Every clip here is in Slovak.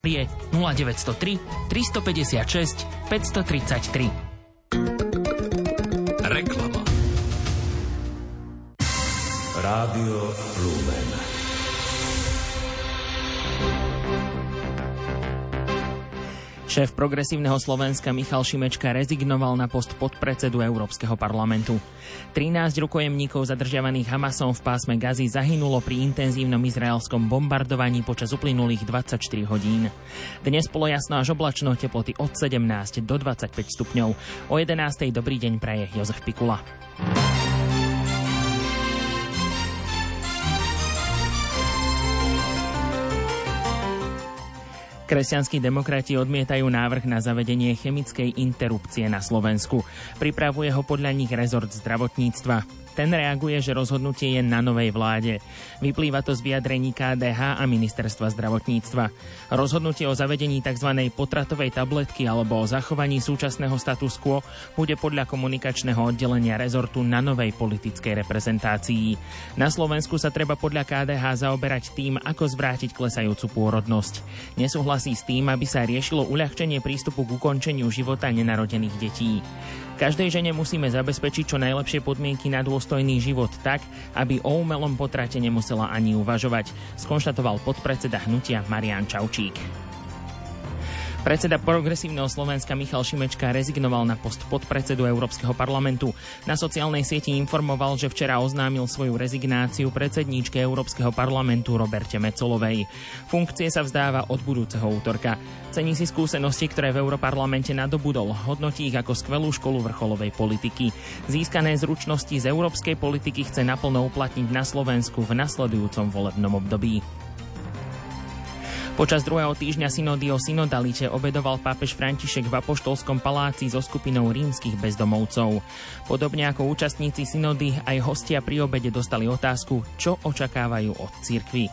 je 0903 356 533. Reklama. Rádio Lumen. Šéf Progresívneho Slovenska Michal Šimečka rezignoval na post podpredsedu Európskeho parlamentu. 13 rukojemníkov zadržiavaných Hamasom v pásme Gazy zahynulo pri intenzívnom izraelskom bombardovaní počas uplynulých 24 hodín. Dnes polojasno až oblačno, teploty od 17 do 25 stupňov. O 11:00 dobrý deň praje Jozef Pikula. Kresťanskí demokrati odmietajú návrh na zavedenie chemickej interrupcie na Slovensku. Pripravuje ho podľa nich rezort zdravotníctva. Ten reaguje, že rozhodnutie je na novej vláde. Vyplýva to z vyjadrení KDH a ministerstva zdravotníctva. Rozhodnutie o zavedení tzv. Potratovej tabletky alebo o zachovaní súčasného status quo bude podľa komunikačného oddelenia rezortu na novej politickej reprezentácii. Na Slovensku sa treba podľa KDH zaoberať tým, ako zvrátiť klesajúcu pôrodnosť. Nesúhlasí s tým, aby sa riešilo uľahčenie prístupu k ukončeniu života nenarodených detí. Každej žene musíme zabezpečiť čo najlepšie podmienky na dôstojný život tak, aby o umelom potrate nemusela ani uvažovať, skonštatoval podpredseda hnutia Marián Čaučík. Predseda Progresívneho Slovenska Michal Šimečka rezignoval na post podpredsedu Európskeho parlamentu. Na sociálnej sieti informoval, že včera oznámil svoju rezignáciu predsedníčke Európskeho parlamentu Roberte Metsolovej. Funkcie sa vzdáva od budúceho útorka. Cení si skúsenosti, ktoré v Európarlamente nadobudol, hodnotí ich ako skvelú školu vrcholovej politiky. Získané zručnosti z európskej politiky chce naplno uplatniť na Slovensku v nasledujúcom volebnom období. Počas druhého týždňa synody o synodalite obedoval pápež František v Apoštolskom paláci so skupinou rímskych bezdomovcov. Podobne ako účastníci synody, aj hostia pri obede dostali otázku, čo očakávajú od cirkvi.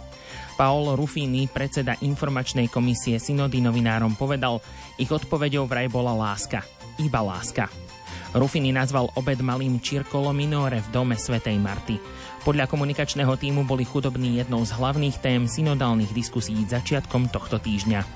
Paolo Ruffini, predseda informačnej komisie synody, novinárom povedal, ich odpoveďou vraj bola láska. Iba láska. Ruffini nazval obed malým Circolo minore v dome Sv. Marty. Podľa komunikačného tímu boli chudobní jednou z hlavných tém synodálnych diskusí začiatkom tohto týždňa.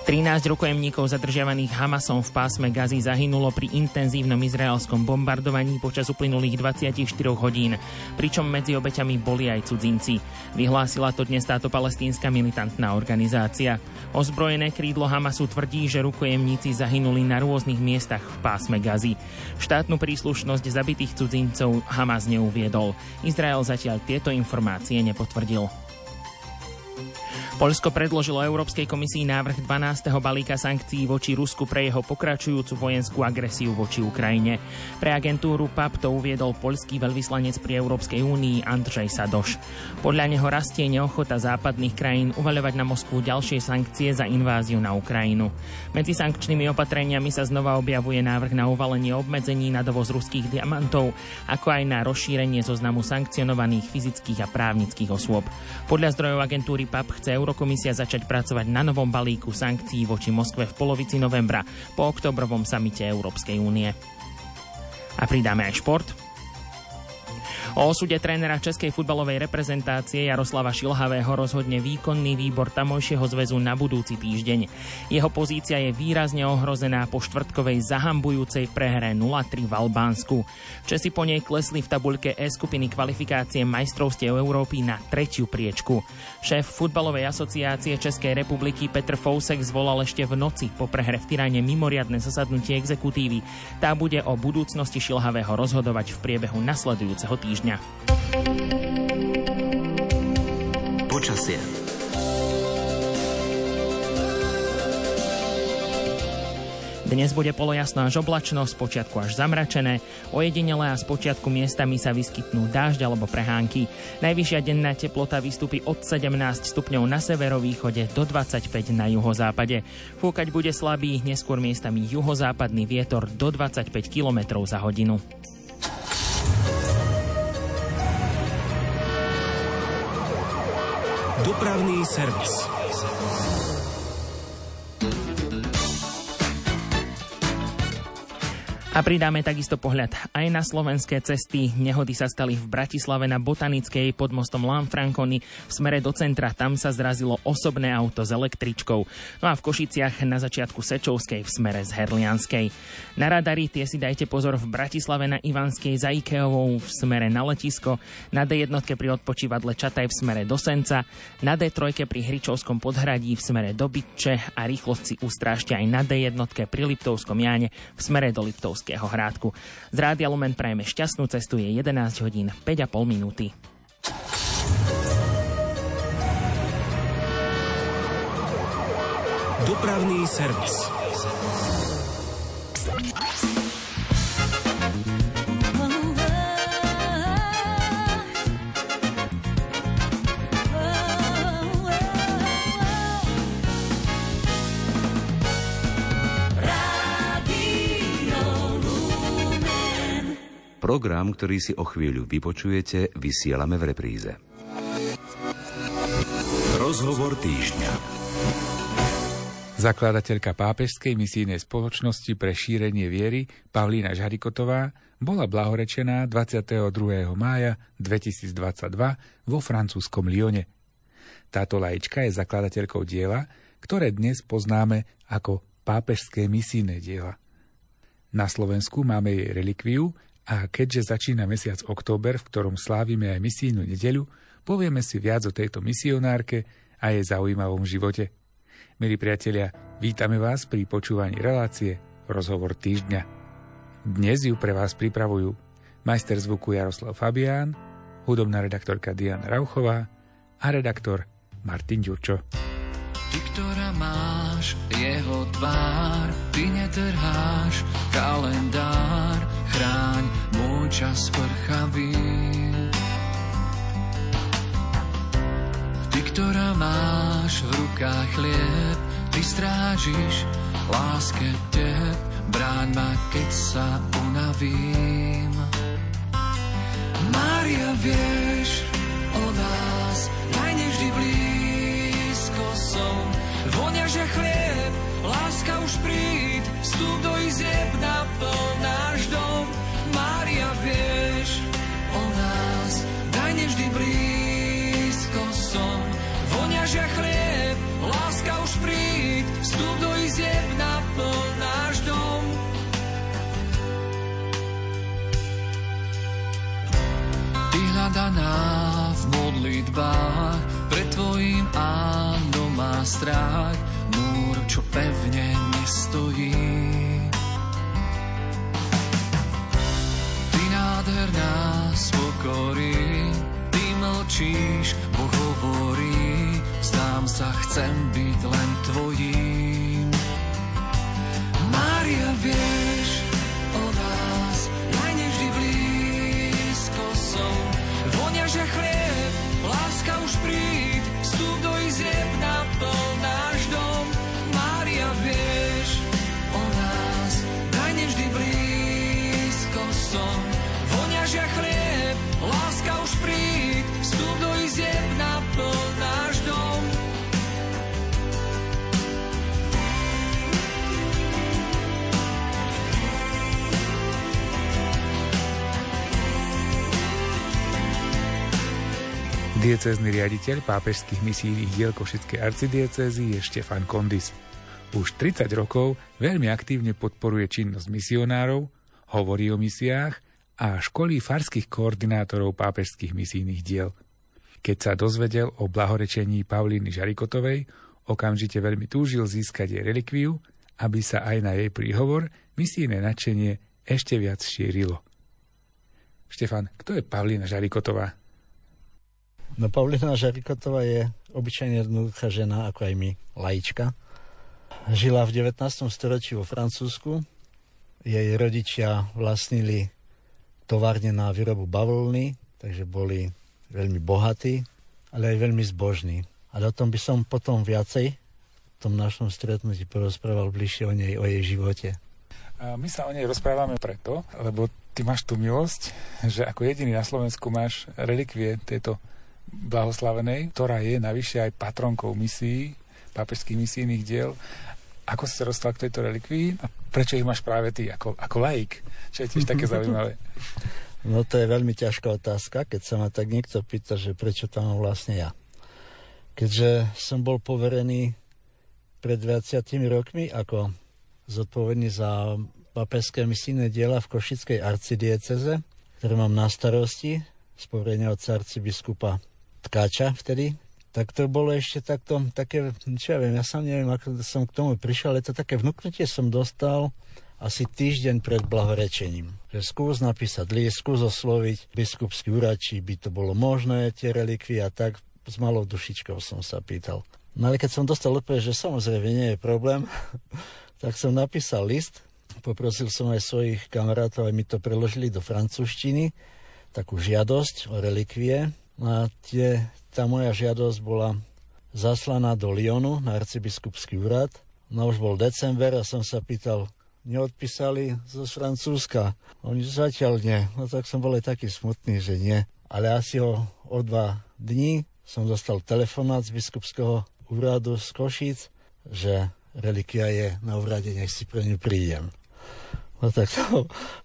13 rukojemníkov zadržiavaných Hamasom v pásme Gazy zahynulo pri intenzívnom izraelskom bombardovaní počas uplynulých 24 hodín, pričom medzi obeťami boli aj cudzinci. Vyhlásila to dnes táto palestínska militantná organizácia. Ozbrojené krídlo Hamasu tvrdí, že rukojemníci zahynuli na rôznych miestach v pásme Gazy. Štátnu príslušnosť zabitých cudzincov Hamas neuviedol. Izrael zatiaľ tieto informácie nepotvrdil. Poľsko predložilo Európskej komisii návrh 12. balíka sankcií voči Rusku pre jeho pokračujúcu vojenskú agresiu voči Ukrajine. Pre agentúru PAP to uviedol poľský veľvyslanec pri Európskej únii Andrzej Sadoš. Podľa neho rastie neochota západných krajín uvaľovať na Moskvu ďalšie sankcie za inváziu na Ukrajinu. Medzi sankčnými opatreniami sa znova objavuje návrh na uvalenie obmedzení na dovoz ruských diamantov, ako aj na rozšírenie zoznamu sankcionovaných fyzických a právnických osôb. Podľa zdrojov agentúry PAP chce Komisia začať pracovať na novom balíku sankcií voči Moskve v polovici novembra po októbrovom samite Európskej únie. A pridáme aj šport. O osude trénera českej futbalovej reprezentácie Jaroslava Šilhavého rozhodne výkonný výbor tamojšieho zväzu na budúci týždeň. Jeho pozícia je výrazne ohrozená po štvrtkovej zahambujúcej prehre 0-3 v Albánsku. Česi po nej klesli v tabuľke E skupiny kvalifikácie majstrovstiev Európy na 3. priečku. Šéf futbalovej asociácie Českej republiky Petr Fousek zvolal ešte v noci po prehre v Tyrane mimoriadne zasadnutie exekutívy. Tá bude o budúcnosti Šilhavého rozhodovať v priebehu nasledujúceho týždňa. Počasie. Dnes bude polojasno až oblačno, spočiatku až zamračené, ojedinele a spočiatku miestami sa vyskytnú dážď alebo prehánky. Najvyššia denná teplota vystúpi od 17 stupňov na severovýchode do 25 na juhozápade. Fúkať bude slabý, neskôr miestami juhozápadný vietor do 25 km za hodinu. Dopravný servis. A pridáme takisto pohľad aj na slovenské cesty. Nehody sa stali v Bratislave na Botanickej pod mostom Lanfranconi. V smere do centra tam sa zrazilo osobné auto s električkou. No a v Košiciach na začiatku Sečovskej v smere z Herlianskej. Na radari tie si dajte pozor v Bratislave na Ivanskej za Ikeovou v smere na letisko. Na D1 pri odpočívadle Čataj v smere do Senca. Na D3 pri Hričovskom podhradí v smere do Bytče a rýchlosť ustrážte aj na D1 pri Liptovskom Jáne v smere do Liptovského Hrádku. Z Rádia Lumen prajeme šťastnú cestu, je 11 hodín 5,5 minúty. Dopravný servis. Program, ktorý si o chvíľu vypočujete, vysielame v repríze. Rozhovor týždňa. Zakladateľka pápežskej misijnej spoločnosti pre šírenie viery Paulína Jarikotová bola blahorečená 22. mája 2022 vo francúzskom Lyone. Táto laička je zakladateľkou diela, ktoré dnes poznáme ako pápežské misijné diela. Na Slovensku máme jej relikviu, a keďže začína mesiac október, v ktorom slávime aj misijnú nedeľu, povieme si viac o tejto misionárke a jej zaujímavom živote. Milí priatelia, vítame vás pri počúvaní relácie Rozhovor týždňa. Dnes ju pre vás pripravujú majster zvuku Jaroslav Fabián, hudobná redaktorka Diana Rauchová a redaktor Martin Ďurčo. Ty, ktorá máš jeho tvár, ty netrháš kalendár, chráň môj čas vrchavý. Ty, ktorá máš v rukách chlieb, ty strážiš láske teb, bráň ma, keď sa unavím. Mária, vieš o nás, najneždy blíž som. Vonia, že chlieb, láska už príď, vstup do izieb, naplň náš dom. Mária, vieš o nás, daj nevždy blízko som. Vonia, že chlieb, láska už príď, vstup do izieb, naplň náš dom. Ty hľadaná v modlitbách, pred tvojím áno má strach, múr, čo pevne nestojí. Ty nádherná z pokory, ty mlčíš, Boh hovorí, znám sa, chcem byť len tvojím. Mária, vieš o nás, najnevždy blízko som, vonia, že chlieb, láska už príď, vstup do izieb, naplň náš dom. Mária, vieš o nás, daj nevždy blízko som, vonia, že chlieb, láska už príď, vstup do izieb, naplň náš dom. Diecézny riaditeľ pápežských misijných diel Košickej arcidiecézy je Štefan Kondis. Už 30 rokov veľmi aktívne podporuje činnosť misionárov, hovorí o misiách a školí farských koordinátorov pápežských misijných diel. Keď sa dozvedel o blahorečení Paulíny Jarikotovej, okamžite veľmi túžil získať jej relikviu, aby sa aj na jej príhovor misijné nadšenie ešte viac šírilo. Štefan, kto je Paulína Jarikotová? No, Paulína Jarikotová je obyčajne jednoduchá žena, ako aj my, laička. Žila v 19. storočí vo Francúzsku. Jej rodičia vlastnili továrne na výrobu bavlny, takže boli veľmi bohatí, ale aj veľmi zbožní. Ale o tom by som potom viacej v tom našom stretnutí porozprával bližšie o nej, o jej živote. My sa o nej rozprávame preto, lebo ty máš tú milosť, že ako jediný na Slovensku máš relikvie tejto blahoslavenej, ktorá je navyše aj patronkou misií, pápežských misijných diel. A Ako si sa dostal k tejto relikvii a prečo ich máš práve ty ako laik? Čo je tiež také zaujímavé. No to je veľmi ťažká otázka, keď sa ma tak niekto pýta, že prečo tam vlastne ja. Keďže som bol poverený pred 20 rokmi ako zodpovedný za papežské misijné diela v Košickej arcidieceze, ktoré mám na starosti, z poverenia od arcibiskupa Tkáča vtedy, tak to bolo ešte takto, také, čo ja viem, ja sám neviem, ako som k tomu prišiel, ale to také vnúknutie som dostal asi týždeň pred blahorečením. Že skús napísať list, skús osloviť biskupský úrad, či by to bolo možné, tie relikvie a tak. S malou dušičkou som sa pýtal. No ale keď som dostal odpoveď, že samozrejme nie je problém, tak som napísal list, poprosil som aj svojich kamarátov, aj mi to preložili do francúzštiny, takú žiadosť o relikvie. A tá moja žiadosť bola zaslaná do Lyonu na arcibiskupský úrad. No už bol december a som sa pýtal, neodpísali zo Francúzska. Oni zatiaľ nie. No tak som bol aj taký smutný, že nie. Ale asi o 2 dní som dostal telefonát z biskupského úradu z Košíc, že relikia je na úrade, nech si pre ňu prídem. No tak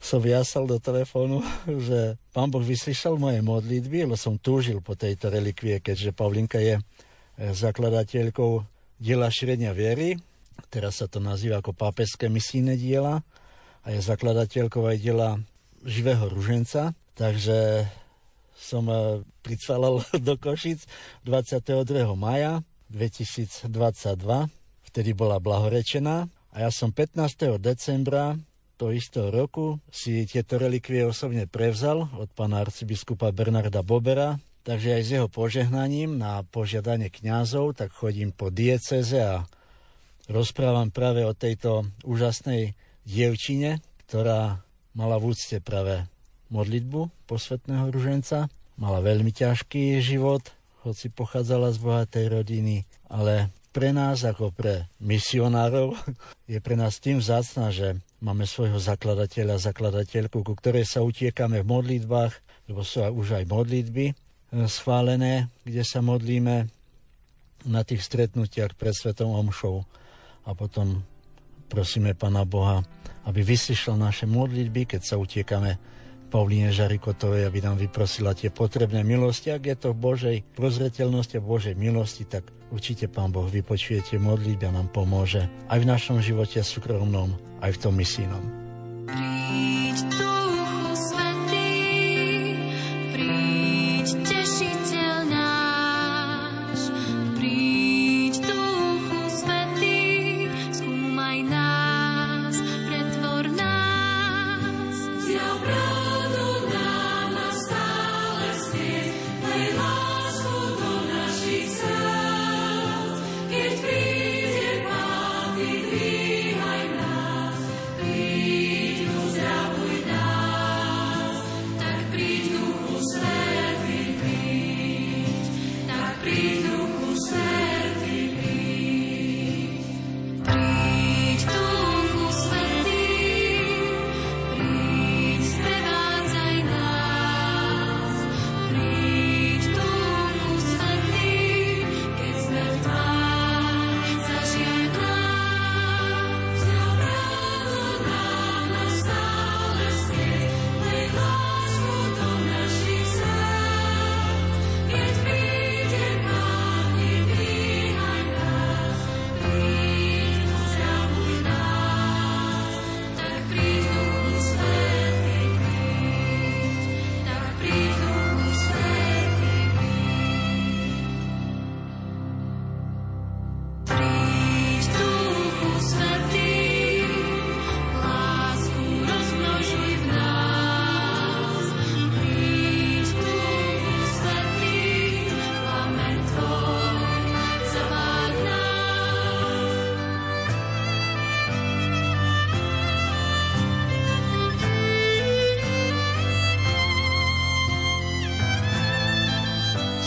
som jasal do telefónu, že Pán Boh vyslyšal moje modlitby, lebo som túžil po tejto relikvie, keďže Paulinka je zakladateľkou diela šírenia viery. Teraz sa to nazýva ako pápežské misijné diela a je zakladateľkou aj diela živého ruženca. Takže som pricvalal do Košic 22. maja 2022. Vtedy bola blahorečená a ja som 15. decembra toho istého roku si tieto relikvie osobne prevzal od pána arcibiskupa Bernarda Bobera. Takže aj s jeho požehnaním na požiadanie kňazov, tak chodím po dieceze a rozprávam práve o tejto úžasnej dievčine, ktorá mala v úcte práve modlitbu posvätného ruženca. Mala veľmi ťažký život, hoci pochádzala z bohatej rodiny, ale pre nás, ako pre misionárov, je pre nás tým vzácna, že máme svojho zakladateľa, zakladateľku, ku ktorej sa utiekame v modlitbách, lebo sú už aj modlitby schválené, kde sa modlíme na tých stretnutiach pred Svetou omšou. A potom prosíme Pána Boha, aby vyslyšal naše modlitby, keď sa utiekame Paulíne Žarikotovej, aby nám vyprosila tie potrebné milosti. Ak je to v Božej prozreteľnosti a Božej milosti, tak určite Pán Boh vypočuje tie modlitby a nám pomôže aj v našom živote súkromnom, aj v tom misijnom.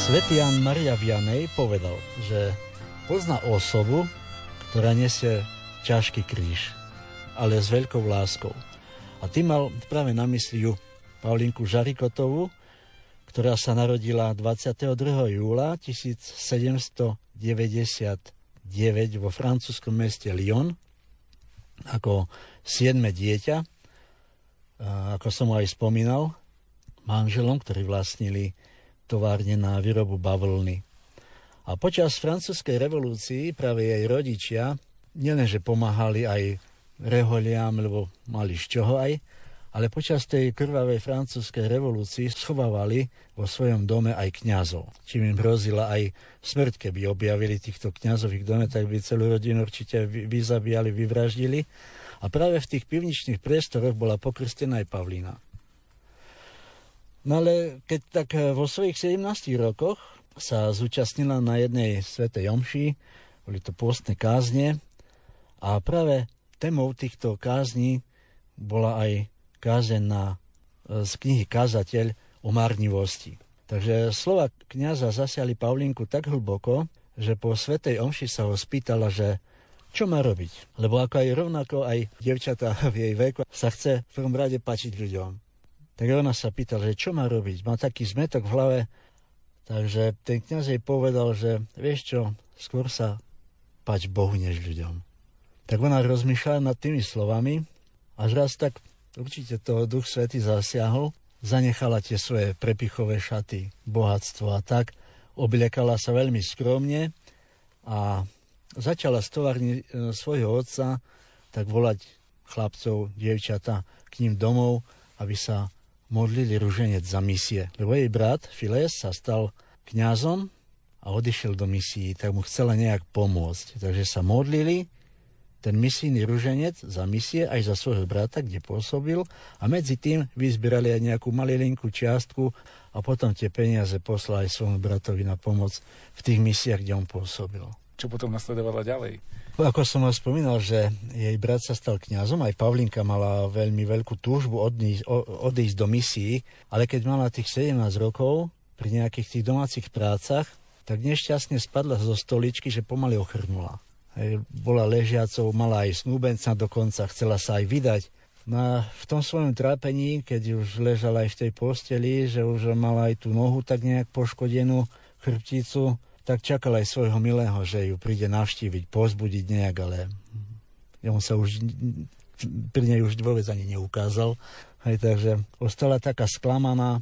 Svätý Ján Mária Vianney povedal, že pozná osobu, ktorá nesie ťažký kríž, ale s veľkou láskou. A tým mal práve na mysli Paulinku Žarikotovú, ktorá sa narodila 22. júla 1799 vo francúzskom meste Lyon ako 7. dieťa, ako som aj spomínal, manželom, ktorí vlastnili továrne na výrobu bavlny. A počas francúzskej revolúcii práve jej rodičia nielenže pomáhali aj reholiam, lebo mali z čoho aj, ale počas tej krvavej francúzskej revolúcii schovávali vo svojom dome aj kňazov. Čím im hrozila aj smrť, keby objavili týchto kňazov v ich dome, tak by celú rodinu určite vyzabíjali, vyvraždili. A práve v tých pivničných priestoroch bola pokrstená aj Paulína. No ale keď tak vo svojich 17 rokoch sa zúčastnila na jednej svätej omši, boli to pôstne kázne, a práve témou týchto kázní bola aj kázeň z knihy Kazateľ o marnivosti. Takže slova kňaza zasiali Paulinku tak hlboko, že po svätej omši sa ho spýtala, že čo má robiť. Lebo ako aj rovnako aj dievčatá v jej veku sa chce v prvom rade páčiť ľuďom. Tak ona sa pýtala, že čo má robiť. Má taký zmetok v hlave. Takže ten kňaz jej povedal, že vieš čo, skôr sa páč Bohu než ľuďom. Tak ona rozmýšľala nad tými slovami a raz tak určite toho Duch Svätý zasiahol, zanechala tie svoje prepichové šaty, bohatstvo a tak, obliekala sa veľmi skromne a začala z továrni svojho otca tak volať chlapcov, dievčata k ním domov, aby sa modlili ruženec za misie. Lebo jej brat Files sa stal kňazom a odišiel do misií, tak mu chcela nejak pomôcť. Takže sa modlili ten misijný ruženec za misie aj za svojho brata, kde pôsobil, a medzi tým vyzbierali aj nejakú malilinku čiastku a potom tie peniaze poslali aj svojmu bratovi na pomoc v tých misiách, kde on pôsobil. Čo potom nasledovalo ďalej? Ako som vás spomínal, že jej brat sa stal kňazom, aj Pavlinka mala veľmi veľkú túžbu odísť do misií, ale keď mala tých 17 rokov pri nejakých tých domácich prácach, tak nešťastne spadla zo stoličky, že pomaly ochrnula. Bola ležiacou, mala aj snúbenca dokonca, chcela sa aj vydať. V tom svojom trápení, keď už ležala aj v tej posteli, že už mala aj tú nohu tak nejak poškodenú, chrbticu, tak čakala aj svojho milého, že ju príde navštíviť, pozbudiť nejak, ale on sa už pri nej už vôbec ani neukázal. Hej, takže ostala taká sklamaná,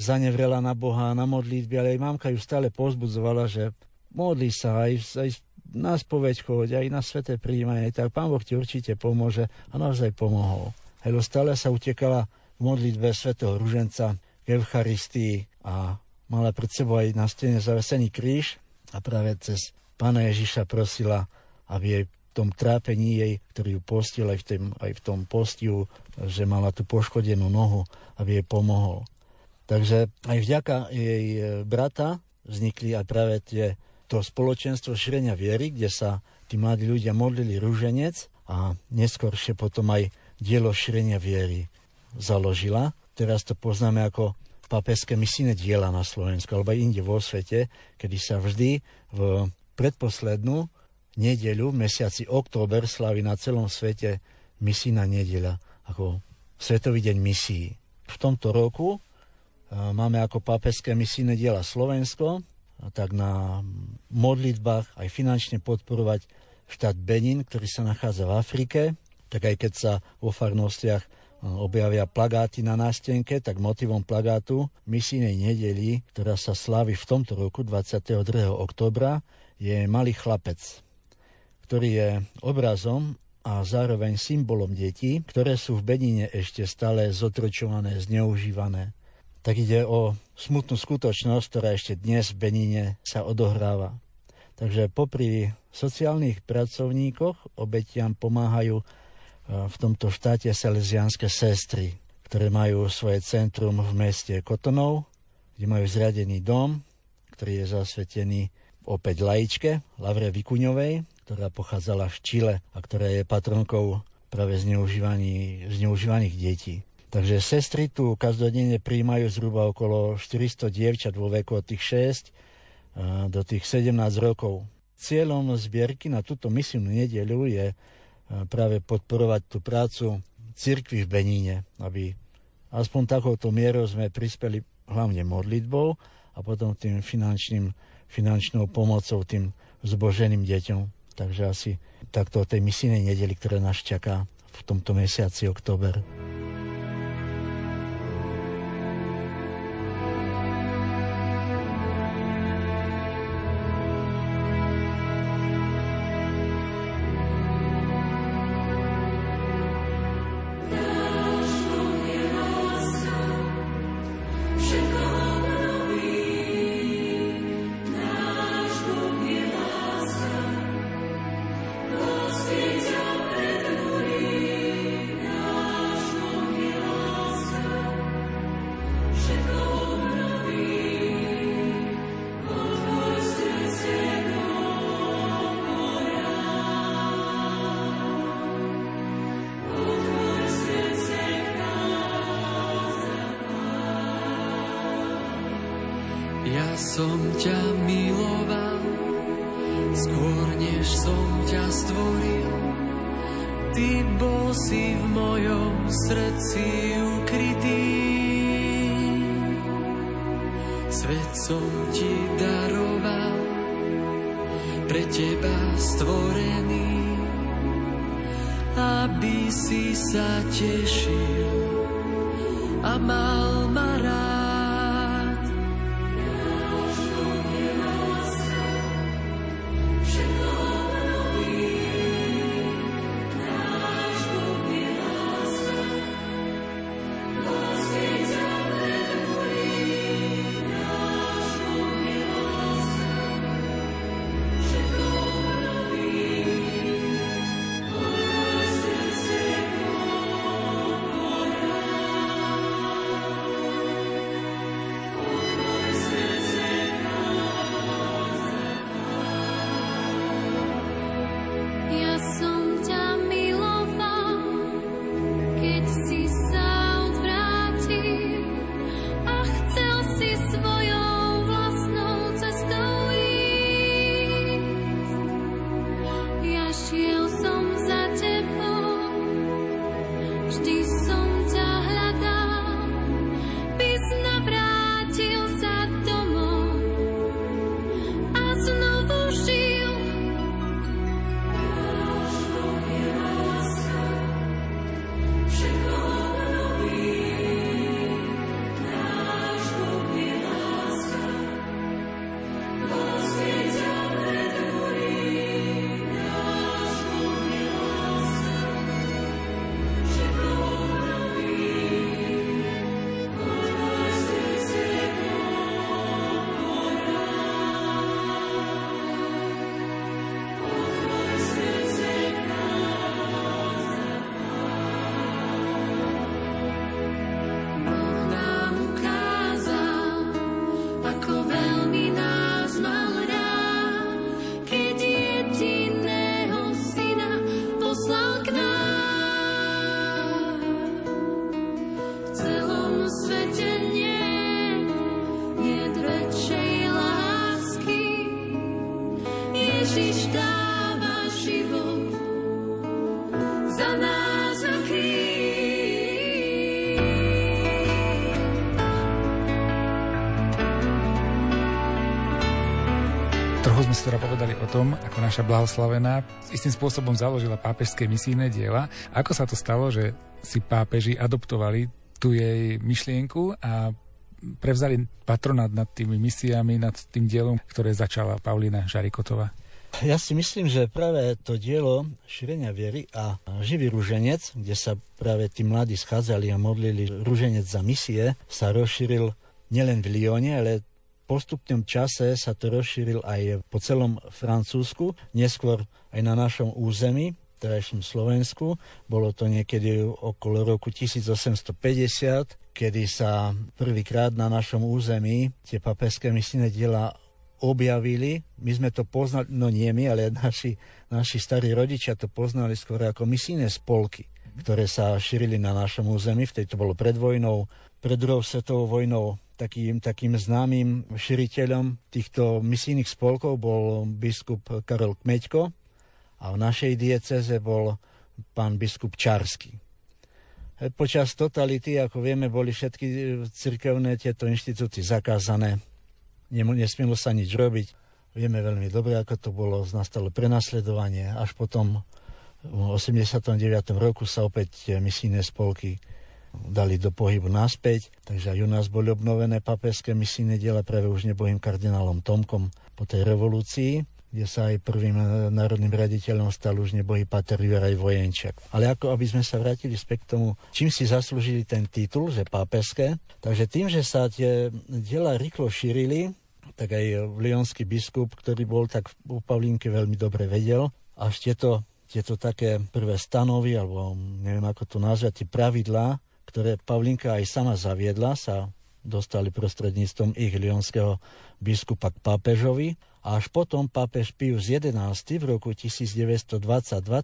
zanevrela na Boha, na modlitby, ale jej mamka ju stále pozbudzovala, že modlí sa aj na spoveď choď, aj na sväté prijímanie, tak Pán Boh ti určite pomôže, a naozaj pomohol. Hej, stále sa utekala v modlitbe svätého ruženca k Eucharistii a mala pred sebou aj na stene zavesený kríž a práve cez Pána Ježiša prosila, aby jej v tom trápení jej, ktorý ju postil aj v tom postiu, že mala tú poškodenú nohu, aby jej pomohol. Takže aj vďaka jej brata vznikli aj práve to spoločenstvo šírenia viery, kde sa tí mladí ľudia modlili ruženec, a neskôršie potom aj dielo šírenia viery založila. Teraz to poznáme ako pápežské misijné diela na Slovensku alebo inde vo svete, kedy sa vždy v predposlednú nedeľu v mesiaci október slaví na celom svete misijná nedeľa ako Svetový deň misií. V tomto roku máme ako pápežské misijné diela Slovensko, tak na modlitbách aj finančne podporovať štát Benin, ktorý sa nachádza v Afrike. Tak aj keď sa vo farnostiach objavia plagáty na nástenke, tak motivom plagátu misijnej nedeli, ktorá sa slávi v tomto roku 22. októbra, je malý chlapec, ktorý je obrazom a zároveň symbolom detí, ktoré sú v Benine ešte stále zotročované, zneužívané. Tak ide o smutnú skutočnosť, ktorá ešte dnes v Benine sa odohráva. Takže popri sociálnych pracovníkoch obetiam pomáhajú v tomto štáte salesiánske sestry, ktoré majú svoje centrum v meste Kotonov, kde majú zriadený dom, ktorý je zasvetený opäť laičke Laure Vikuňovej, ktorá pochádzala z Čile a ktorá je patronkou práve zneužívaných detí. Takže sestry tu každodenne prijímajú zhruba okolo 400 dievčat vo veku od tých 6 do tých 17 rokov. Cieľom zbierky na túto misijnú nedeľu je práve podporovať tú prácu cirkvi v Beníne, aby aspoň takouto mierou sme prispeli hlavne modlitbou a potom tým finančnou pomocou tým zboženým deťom. Takže asi takto o tej misijnej nedeli, ktorá nás čaká v tomto mesiaci október. Ja som ťa miloval, skôr než som ťa stvoril. Ty bol si v mojom srdci ukrytý. Svet som ti daroval, pre teba stvorený, aby si sa tešil a mal ma rád. Ktorá povedali o tom, ako naša blahoslavená istým spôsobom založila pápežské misijné diela. Ako sa to stalo, že si pápeži adoptovali tú jej myšlienku a prevzali patronát nad tými misiami, nad tým dielom, ktoré začala Paulína Jarikotová? Ja si myslím, že práve to dielo šírenia viery a živý ruženec, kde sa práve tí mladí schádzali a modlili ruženec za misie, sa rozšíril nielen v Lyone, ale v postupnom čase sa to rozšíril aj po celom Francúzsku, neskôr aj na našom území, terajšom Slovensku. Bolo to niekedy okolo roku 1850, kedy sa prvýkrát na našom území tie papežské misijné diela objavili. My sme to poznali, no nie my, ale naši starí rodičia to poznali skôr ako misijné spolky, ktoré sa šírili na našom území. Vtedy to bolo pred vojnou, pred druhou svetovou vojnou. Takým známym širiteľom týchto misijných spolkov bol biskup Karol Kmeťko a v našej dieceze bol pán biskup Čarsky. Počas totality, ako vieme, boli všetky cirkevné tieto inštitúcie zakázané. Nesmielo sa nič robiť. Vieme veľmi dobre, ako to bolo, nastalo prenasledovanie. Až potom v 89. roku sa opäť misijné spolky dali do pohybu naspäť, takže aj u nás boli obnovené papežské misijné diela práve už nebohým kardinálom Tomkom po tej revolúcii, kde sa aj prvým národným riaditeľom stal už nebohý pater Vyraj Vojenčak. Ale ako aby sme sa vrátili späť k tomu, čím si zaslúžili ten titul, že pápežské, takže tým, že sa tie diela rýchlo šírili, tak aj lyonský biskup, ktorý bol tak u Pavlínke veľmi dobre vedel, až tieto také prvé stanovy, alebo neviem ako to nazvať, tie pravidlá, ktoré Pavlínka aj sama zaviedla, sa dostali prostredníctvom ich lyonského biskupa k pápežovi. A až potom pápež Pius XI v roku 1922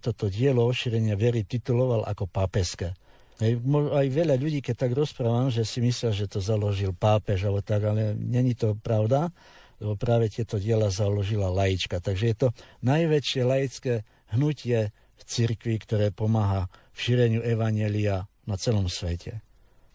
toto dielo šírenia viery tituloval ako pápežské. Aj veľa ľudí, keď tak rozprávam, že si myslia, že to založil pápež, alebo tak, ale není to pravda, lebo práve tieto diela založila laička. Takže je to najväčšie laické hnutie v cirkvi, ktoré pomáha v šíreniu evanjelia na celom svete.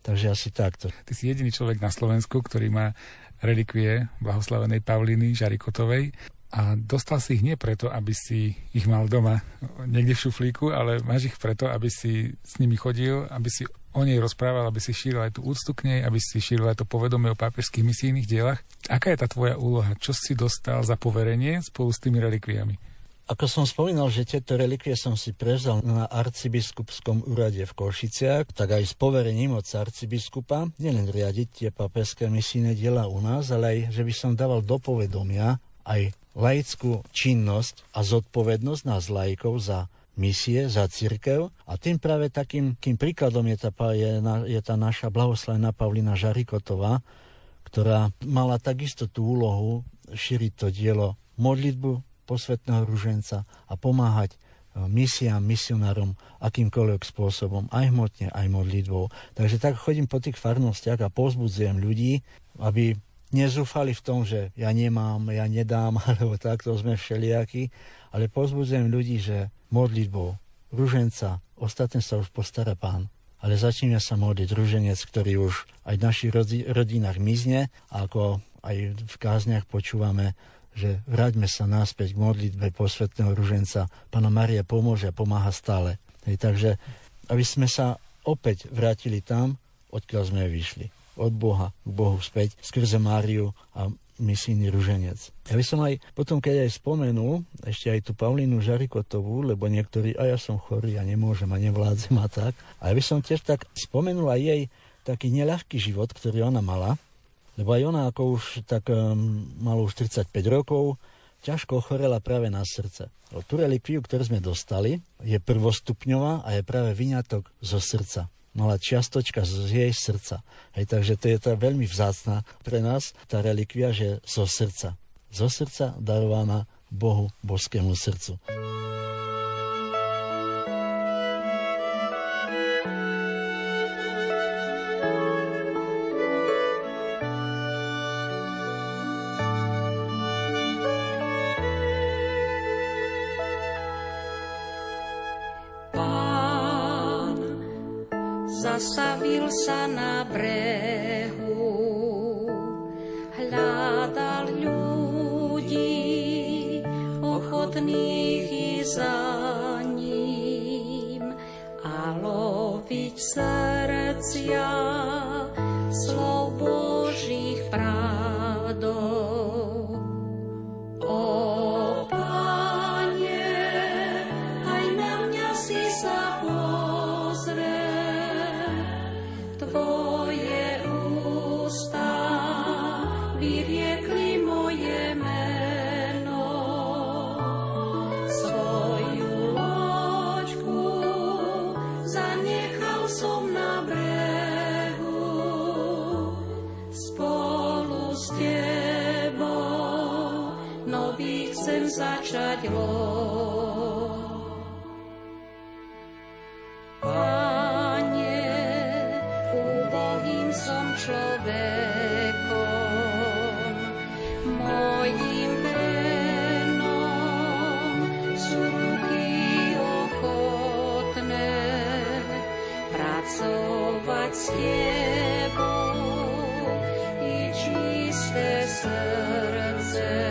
Takže asi takto. Ty si jediný človek na Slovensku, ktorý má relikvie blahoslavenej Paulíny Žarikotovej. A dostal si ich nie preto, aby si ich mal doma niekde v šuflíku, ale máš ich preto, aby si s nimi chodil, aby si o nej rozprával, aby si šíril aj tú úctu k nej, aby si šíril aj to povedomie o pápežských misijných dielach. Aká je tá tvoja úloha? Čo si dostal za poverenie spolu s tými relikviami? Ako som spomínal, že tieto relikvie som si prevzal na arcibiskupskom úrade v Košiciach, tak aj s poverením od arcibiskupa, nielen riadiť tie pápežské misijné diela u nás, ale aj, že by som dával do povedomia aj laickú činnosť a zodpovednosť nás laikov za misie, za cirkev. A tým práve takým príkladom je tá naša blahoslavená Paulína Jarikotová, ktorá mala takisto tú úlohu šíriť to dielo modlitbu posvätného ruženca a pomáhať misiám, misionárom akýmkoľvek spôsobom, aj hmotne, aj modlitbou. Takže tak chodím po tých farnostiach a povzbudzujem ľudí, aby nezúfali v tom, že ja nemám, ja nedám, alebo takto sme všelijakí, ale povzbudzujem ľudí, že modlitbou ruženca, ostatné sa už postará Pán, ale začneme sa modliť ruženec, ktorý už aj v našich rodinách mizne, ako aj v kázniach počúvame, že vráťme sa naspäť k modlitbe posvätného ruženca. Pána Mária pomôže a pomáha stále. Takže, aby sme sa opäť vrátili tam, odkiaľ sme vyšli. Od Boha k Bohu späť, skrze Máriu a misijný ruženec. Ja by som aj potom, keď aj spomenul, ešte aj tú Paulínu Jarikotovú, lebo niektorí, a ja som chorý, ja nemôžem a nevládzem a tak. A ja by som tiež tak spomenul aj jej taký neľahký život, ktorý ona mala, lebo aj ona ako už tak mala už 35 rokov, ťažko ochorela práve na srdce. Ale tú relikviu, ktorú sme dostali, je prvostupňová a je práve vyňatok zo srdca. Mala čiastočka z jej srdca. Hej, takže to je tá veľmi vzácna pre nás, tá relikvia, že zo srdca. Zo srdca darovaná Bohu, božskému srdcu. Zastavil sa na brehu, hľadal ľudí, ochotných ísť za ním, a loviť srdcia slov Božích pravdou. O Pane, aj na mňa si sa pozrel, Tvoje ústa vyriekli moje meno. Svoju loďku zanechal som na brehu. Spolu s Tebou nový chcem začať lov. Človekom, mojím menom sú ruky ochotné pracovať s Tebou i čisté srdce.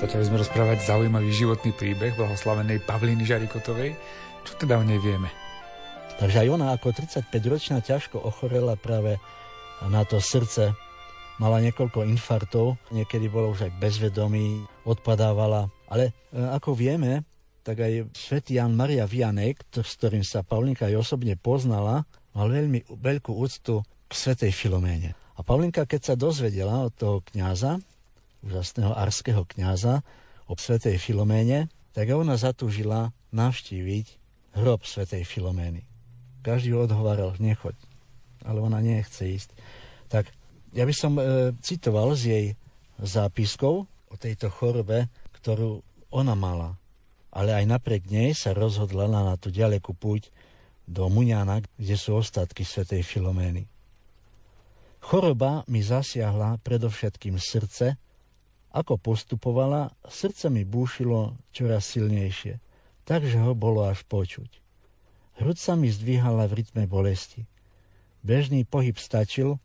Začali sme rozprávať zaujímavý životný príbeh blahoslavenej Paulíny Jarikotovej. Čo teda o nej vieme? Takže aj ona ako 35-ročná ťažko ochorela práve na to srdce. Mala niekoľko infartov, niekedy bola už aj bezvedomí, odpadávala. Ale ako vieme, tak aj svätý Ján Mária Vianney, s ktorým sa Paulinka aj osobne poznala, mal veľmi veľkú úctu k svätej Filoméne. A Paulinka, keď sa dozvedela od toho kňaza, úžasného arského kňaza, o svätej Filoméne, tak ona zatúžila navštíviť hrob svätej Filomény. Každý ju odhováral, nechoď, ale ona nechce ísť. Tak ja by som citoval z jej zápiskov o tejto chorobe, ktorú ona mala. Ale aj napriek nej sa rozhodla na tú ďalekú púť do Mugnana, kde sú ostatky svätej Filomény. Choroba mi zasiahla predovšetkým srdce. Ako postupovala, srdce mi búšilo čoraz silnejšie, takže ho bolo až počuť. Hruď sa mi zdvíhala v rytme bolesti. Bežný pohyb stačil,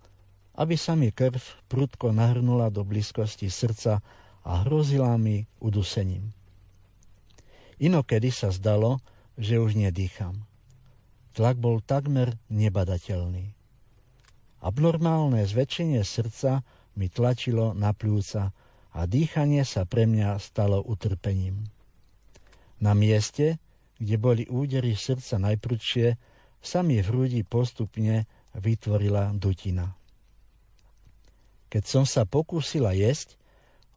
aby sa mi krv prudko nahrnula do blízkosti srdca a hrozila mi udusením. Inokedy sa zdalo, že už nedýcham. Tlak bol takmer nebadateľný. Abnormálne zväčšenie srdca mi tlačilo na pľúca a dýchanie sa pre mňa stalo utrpením. Na mieste, kde boli údery srdca najprudšie, sa mi v hrudi postupne vytvorila dutina. Keď som sa pokúsila jesť,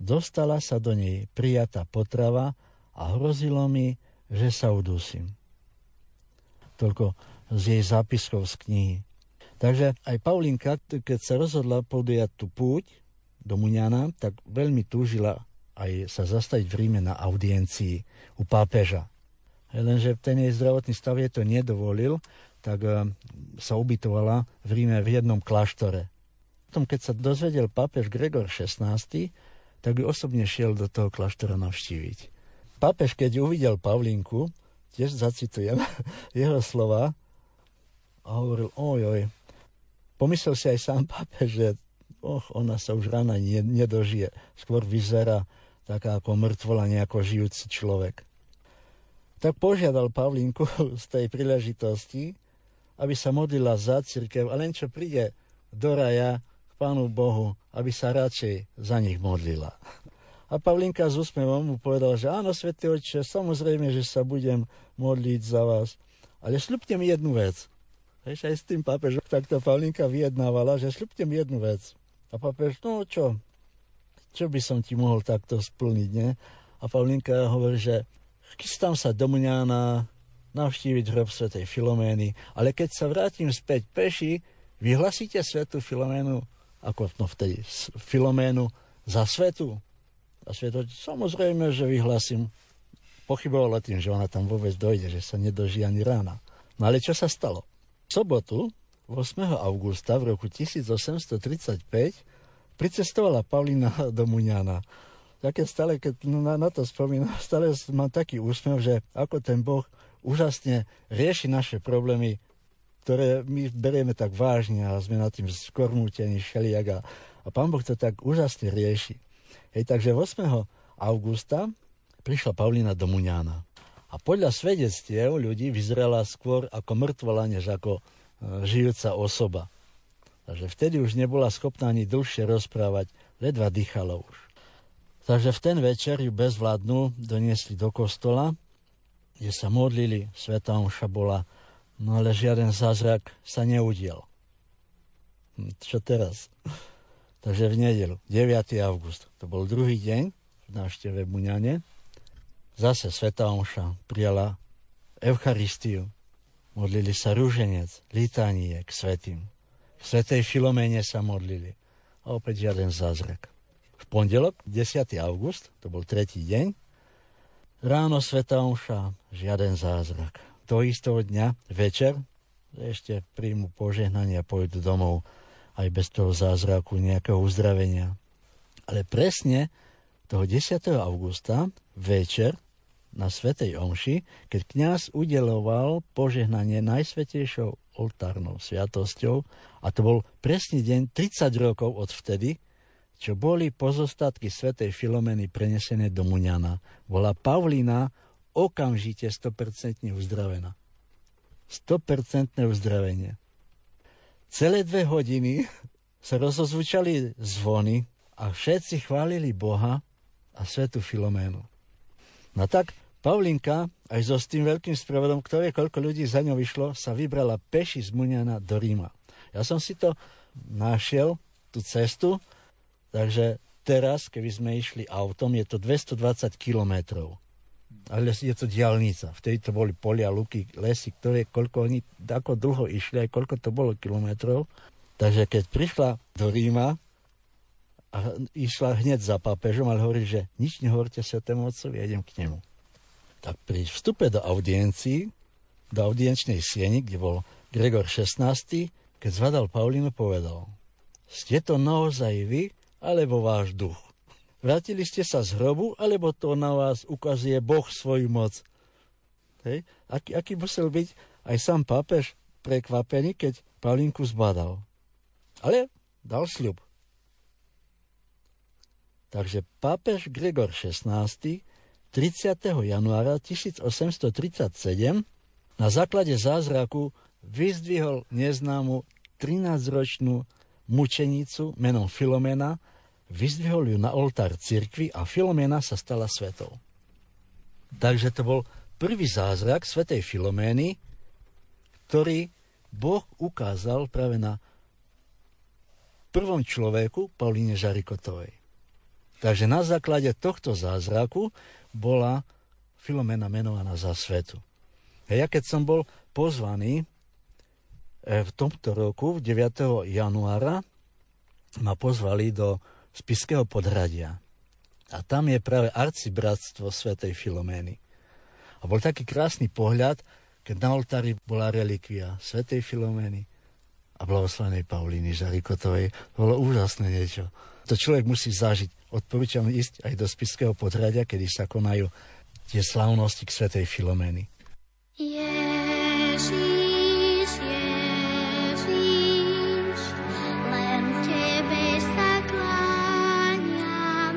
dostala sa do nej prijatá potrava a hrozilo mi, že sa udusím. Toľko z jej zápiskov z knihy. Takže aj Paulinka, keď sa rozhodla podujať tú púť do Mugnana, tak veľmi túžila aj sa zastaviť v Ríme na audiencii u pápeža. Lenže ten jej zdravotný stav jej to nedovolil, tak sa ubytovala v Ríme v jednom kláštore. Potom, keď sa dozvedel pápež Gregor XVI, tak ju osobne šiel do toho kláštora navštíviť. Pápež, keď uvidel Paulinku, tiež zacitujem jeho slova, a hovoril, ojoj, pomyslel si aj sám pápež, že ona sa už rána nedožije, skôr vyzerá taká ako mŕtvola, nejako žijúci človek. Tak požiadal Paulinku z tej príležitosti, aby sa modlila za cirkev, a len čo príde do raja, Pánu Bohu, aby sa radšej za nich modlila. A Paulinka s úsmevom mu povedala, že áno, svätý otče, samozrejme, že sa budem modliť za vás, ale sľubte mi jednu vec. Hej, aj s tým pápežom takto Paulinka vyjednávala, že sľubte mi jednu vec. A pápež, no čo? Čo by som ti mohol takto splniť, ne? A Paulinka hovorí, že chystám sa do Mugnana navštíviť hrob svätej Filomény, ale keď sa vrátim späť peši, vyhlasíte svätú Filoménu ako vtedy Filoménu za svetu. A svätý, samozrejme, že vyhlasím. Pochybovala tým, že ona tam vôbec dojde, že sa nedožije ani rána. No ale čo sa stalo? V sobotu, 8. augusta v roku 1835, pricestovala Paulína do Mugnana. Ja keď stále, na to spomínam, stále mám taký úsmev, že ako ten Boh úžasne rieši naše problémy, ktoré my berieme tak vážne a sme nad tým skormútení šeliak, a Pán Boh to tak úžasne rieši. Hej, takže 8. augusta prišla Paulína do Mugnana a podľa svedectiev ľudí vyzerala skôr ako mŕtvola, než ako žijúca osoba. Takže vtedy už nebola schopná ani dlhšie rozprávať, ledva dýchala už. Takže v ten večer ju bezvládnu doniesli do kostola, kde sa modlili, svätá omša bola. No ale žiaden zázrak sa neudiel. Čo teraz? Takže v nedeľu, 9. august, to bol druhý deň v návšteve v Mugnane, zase svätá omša prijala Eucharistiu. Modlili sa rúženec, litánie k svätým. K svätej Filomene sa modlili. A opäť žiaden zázrak. V pondelok, 10. august, to bol tretí deň, ráno svätá omša, žiaden zázrak. Toho istého dňa, večer, ešte príjmu požehnania, pôjdu domov aj bez toho zázraku, nejakého uzdravenia. Ale presne toho 10. augusta, večer, na svätej omši, keď kňaz udeloval požehnanie najsvätejšou oltárnou sviatosťou, a to bol presne deň 30 rokov od vtedy, čo boli pozostatky svätej Filomeny prenesené do Mugnana, bola Paulína okamžite 100% uzdravená. 100% uzdravenie. Celé 2 hodiny sa rozozvučali zvony a všetci chválili Boha a svätú Filoménu. No tak Paulinka, aj so s tým veľkým sprievodom, ktoré koľko ľudí za ňou vyšlo, sa vybrala peši z Mugnana do Ríma. Ja som si to našiel, tú cestu, takže teraz, keby sme išli autom, je to 220 kilometrov. Ale je to diaľnica. Vtedy to boli polia, luky, lesy, ktoré koľko oni ako dlho išli, aj koľko to bolo kilometrov. Takže keď prišla do Ríma a išla hneď za pápežom, ale hovorí, že nič nehovorte svätému otcovi, ja idem k nemu. Tak pri vstupe do audiencii, do audienčnej sieni, kde bol Gregor XVI, keď zvadal Paulínu, povedal: Ste to naozaj vy, alebo váš duch? Vrátili ste sa z hrobu, alebo to na vás ukazuje Boh svoju moc? Hej. Aký musel byť aj sám pápež prekvapený, keď Paulinku zbadal. Ale dal sľub. Takže pápež Gregor XVI 30. januára 1837 na základe zázraku vyzdvihol neznámu 13-ročnú mučenicu menom Filomena, vyzdvihol ju na oltár cirkvi a Filomena sa stala svetou. Takže to bol prvý zázrak svätej Filomény, ktorý Boh ukázal práve na prvom človeku, Pauline Jarikotovej. Takže na základe tohto zázraku bola Filomena menovaná za svetu. Ja keď som bol pozvaný v tomto roku, 9. januára, ma pozvali do Spišského Podhradia. A tam je práve arcibratstvo svätej Filomény. A bol taký krásny pohľad, keď na oltári bola relikvia svätej Filomény a blahoslavenej Paulíny Jarikotovej. Bolo úžasné niečo. To človek musí zažiť. Odporúčam ísť aj do Spišského Podhradia, kedy sa konajú tie slávnosti k svätej Filomény. Ježiš, len tebe sa kláňam.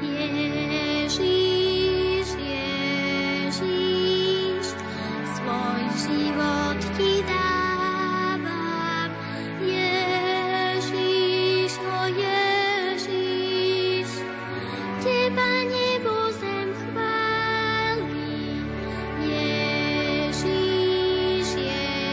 Ježiš, Ježiš, svoj život ti dávam. Ježiš, o Ježiš, teba nebo zem chválí. Ježiš, Ježiš.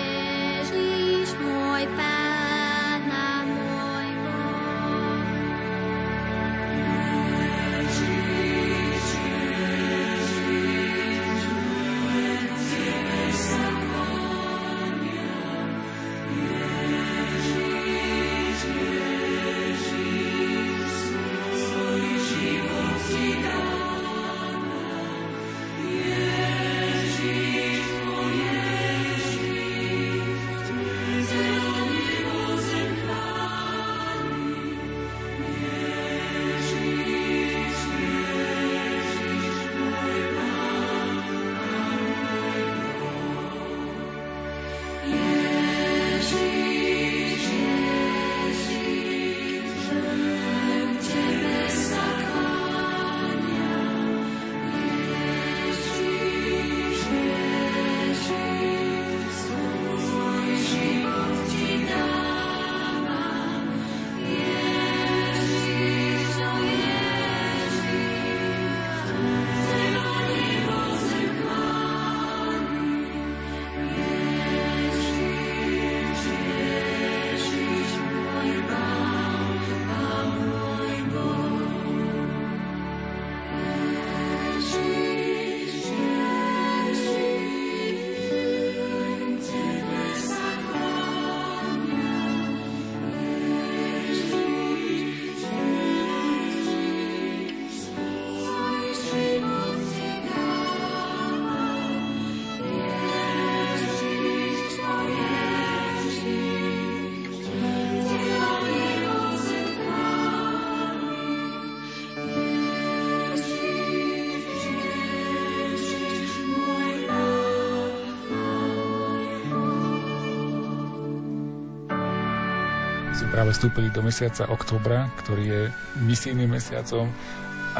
práve vstúpili do mesiaca októbra, ktorý je misijným mesiacom.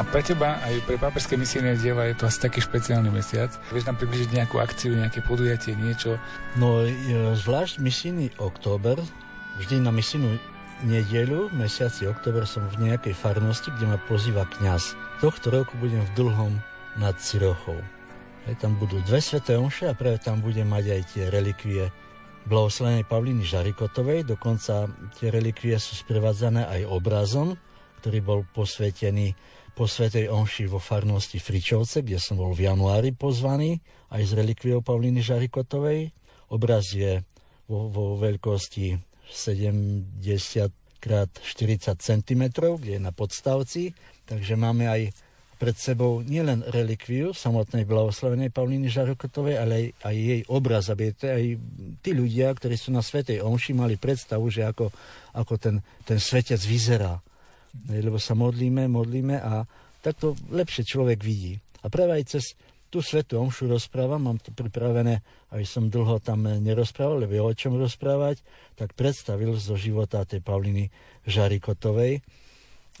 A pre teba aj pre pápežské misijné diela je to asi taký špeciálny mesiac. Vieš nám približiť nejakú akciu, nejaké podujatie, niečo? No, zvlášť misijný október, vždy na misijnú nedeľu, mesiaci október som v nejakej farnosti, kde ma pozýva kňaz. Tohto roku budem v Dlhom nad Cirochou. Tam budú dve sväté omše a práve tam budem mať aj tie relikvie blahoslavenej Paulíny Jarikotovej. Dokonca tie relikvie sú sprevádzané aj obrazom, ktorý bol posvetený po svätej omši vo farnosti Fričovce, kde som bol v januári pozvaný, aj z relikviou Paulíny Jarikotovej. Obraz je vo veľkosti 70 x 40 cm, kde je na podstavci, takže máme aj pred sebou nielen relikviu samotnej blahoslavenej Paulíny Jarikotovej, ale aj jej obraz, aby aj tí ľudia, ktorí sú na svätej omši, mali predstavu, že ako ten svetec vyzerá. Lebo sa modlíme a takto lepšie človek vidí. A práve aj cez tú svätú omšu rozprávam, mám to pripravené, aj som dlho tam nerozprával, lebo je o čom rozprávať, tak predstavil zo života tej Paulíny Jarikotovej.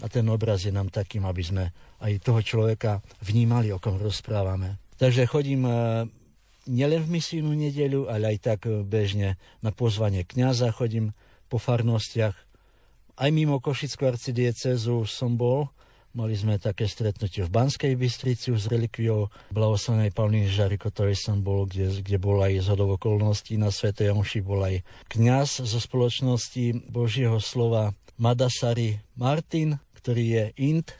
A ten obraz je nám takým, aby sme aj toho človeka vnímali, o kom rozprávame. Takže chodím nielen v misijnú nedeľu, ale aj tak bežne na pozvanie kňaza, chodím po farnostiach. Aj mimo Košickú arcidiecézu som bol, mali sme také stretnutie v Banskej Bystrici s relikviou blahoslavenej Paulíny Jarikotovej som bol, kde bol aj zhodou okolností na svätej omši bol aj kňaz zo Spoločnosti Božieho slova Madasari Martin, ktorý je Ind,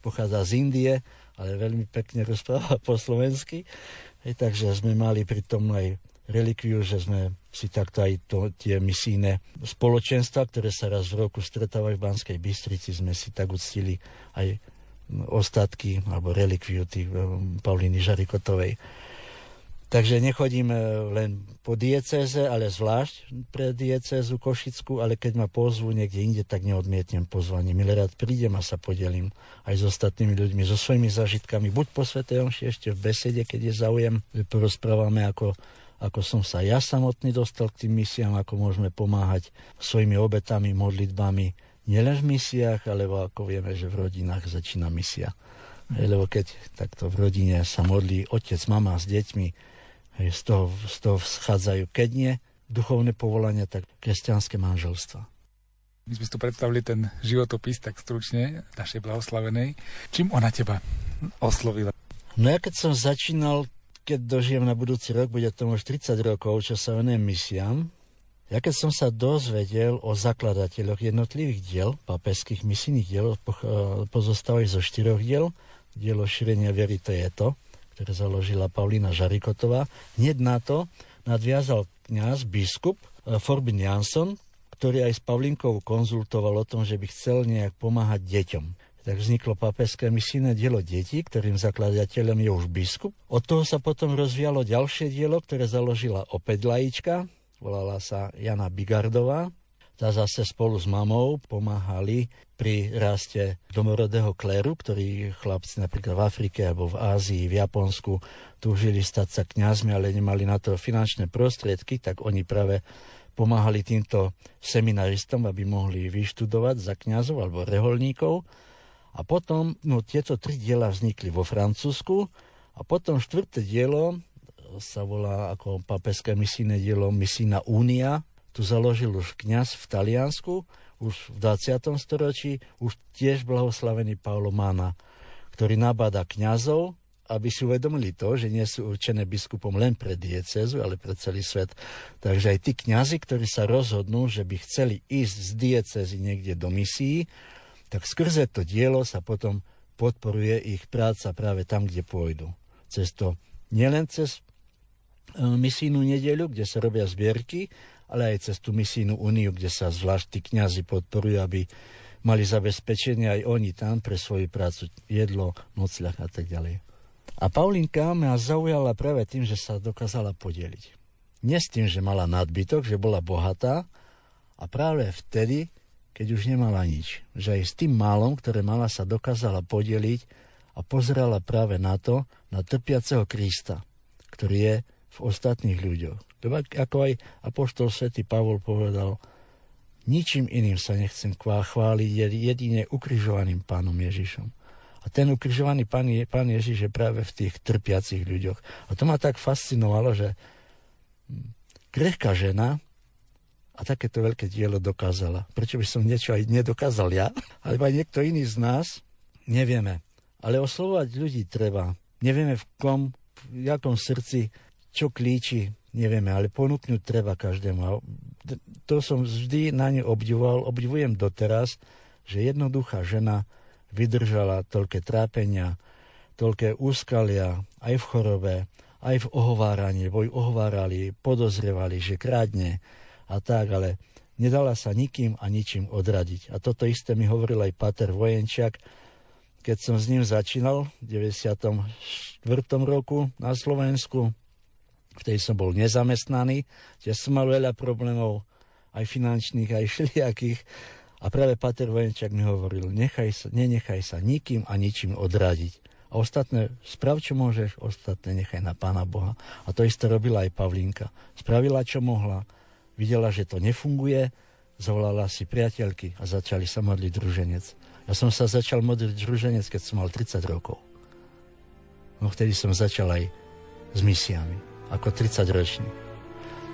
pochádza z Indie, ale veľmi pekne rozpráva po slovensky. Takže sme mali pri tom aj relikviu, že sme si takto aj tie misijné spoločenstva, ktoré sa raz v roku stretávajú v Banskej Bystrici, sme si tak uctili aj ostatky alebo relikviu Paulíny Jarikotovej. Takže nechodím len po diecéze, ale zvlášť pre diecézu Košickú, ale keď ma pozvu niekde inde, tak neodmietnem pozvanie. Milerád prídem a sa podelím aj s ostatnými ľuďmi, so svojimi zážitkami, buď po svätej omši ešte v besede, keď je záujem, porozprávame ako som sa ja samotný dostal k tým misiám, ako môžeme pomáhať svojimi obetami, modlitbami, nielen v misiách, alebo ako vieme, že v rodinách začína misia. Lebo keď takto v rodine sa modlí otec, mama s deťmi, z toho vschádzajú, keď nie duchovné povolania, tak kresťanské manželstva. My sme si tu predstavili ten životopis tak stručne našej blahoslavenej. Čím ona teba oslovila? No ja keď som začínal, keď dožijem na budúci rok, bude tomu už 30 rokov, čo sa venujem misiám. Ja keď som sa dozvedel o zakladateľoch jednotlivých diel, pápežských misijných diel, pozostávajú zo 4 diel, dielo šírenia viery, to je to, ktoré založila Paulína Jarikotová. Hneď na to nadviazal kňaz, biskup Forbin Jansson, ktorý aj s Pavlinkou konzultoval o tom, že by chcel nejak pomáhať deťom. Tak vzniklo pápežské misijné dielo detí, ktorým zakladateľom je už biskup. Od toho sa potom rozvíjalo ďalšie dielo, ktoré založila opäť laička, volala sa Jana Bigardová. Tá zase spolu s mamou pomáhali pri raste domorodého kléru, ktorý chlapci napríklad v Afrike alebo v Ázii, v Japonsku túžili stať sa kňazmi, ale nemali na to finančné prostriedky, tak oni práve pomáhali týmto seminaristom, aby mohli vyštudovať za kňazov alebo reholníkov. A potom, tieto 3 diela vznikli vo Francúzsku a potom 4. dielo sa volá ako pápežské misijné dielo Misijná únia. Tu založil už kňaz v Taliansku, už v 20. storočí, už tiež blahoslavený Paolo Mana, ktorý nabáda kňazov, aby si uvedomili to, že nie sú určené biskupom len pre diecézu, ale pre celý svet. Takže aj tí kňazi, ktorí sa rozhodnú, že by chceli ísť z diecézy niekde do misií, tak skrze to dielo sa potom podporuje ich práca práve tam, kde pôjdu. Cez to, nielen cez misijnú nedeľu, kde sa robia zbierky, ale aj cez tú misijnú úniu, kde sa zvlášť tí kňazi podporujú, aby mali zabezpečenie aj oni tam pre svoju prácu, jedlo, nocľah a tak ďalej. A Paulinka ma zaujala práve tým, že sa dokázala podeliť. Nie s tým, že mala nadbytok, že bola bohatá a práve vtedy, keď už nemala nič. Že aj s tým málom, ktoré mala, sa dokázala podeliť a pozerala práve na to, na trpiaceho Krista, ktorý je v ostatných ľuďoch. Lebo ako aj apoštol svätý Pavol povedal, Ničím iným sa nechcem chváliť, jedine ukrižovaným Pánom Ježišom. A ten ukrižovaný Pán Ježiš je práve v tých trpiacich ľuďoch. A to ma tak fascinovalo, že krehká žena a takéto veľké dielo dokázala. Prečo by som niečo aj nedokázal ja? Alebo aj niekto iný z nás? Nevieme. Ale oslovovať ľudí treba. Nevieme v jakom srdci, čo klíči, nevieme, ale ponúknuť treba každému. A to som vždy na ňu obdivoval, obdivujem doteraz, že jednoduchá žena vydržala toľké trápenia, toľké úskalia, aj v chorobe, aj v ohováraní, lebo ju ohovárali, podozrievali, že krádne a tak, ale nedala sa nikým a ničím odradiť. A toto isté mi hovoril aj Páter Vojenčak, keď som s ním začínal v 94. roku na Slovensku. Vtedy som bol nezamestnaný, tiež som mal veľa problémov, aj finančných, aj všelijakých. A práve Páter Vojenčak mi hovoril, nenechaj sa nikým a ničím odradiť. A ostatné, sprav čo môžeš, ostatné nechaj na Pána Boha. A to isté robila aj Pavlinka. Spravila, čo mohla, videla, že to nefunguje, zavolala si priateľky a začali sa modliť druženec. Ja som sa začal modliť druženec, keď som mal 30 rokov. No vtedy som začal aj s misiami. Ako 30-ročný.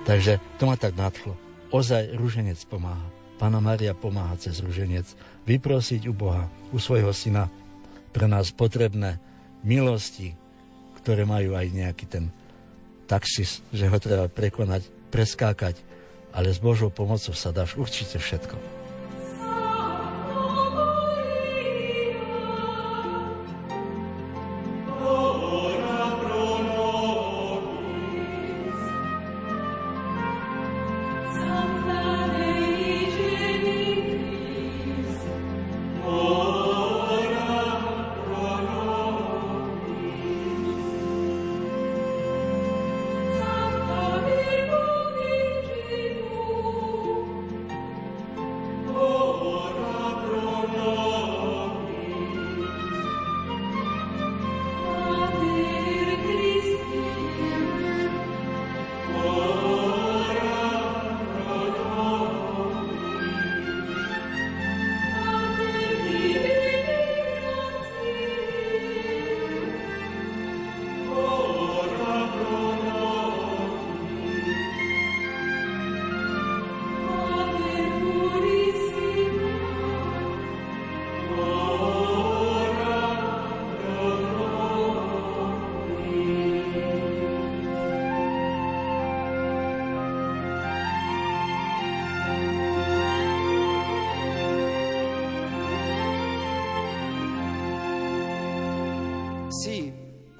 Takže to ma tak nadchlo. Ozaj ruženec pomáha. Panna Mária pomáha cez ruženec vyprosiť u Boha, u svojho syna pre nás potrebné milosti, ktoré majú aj nejaký ten taxis, že ho treba prekonať, preskákať, ale s Božou pomocou sa dáš určite všetko.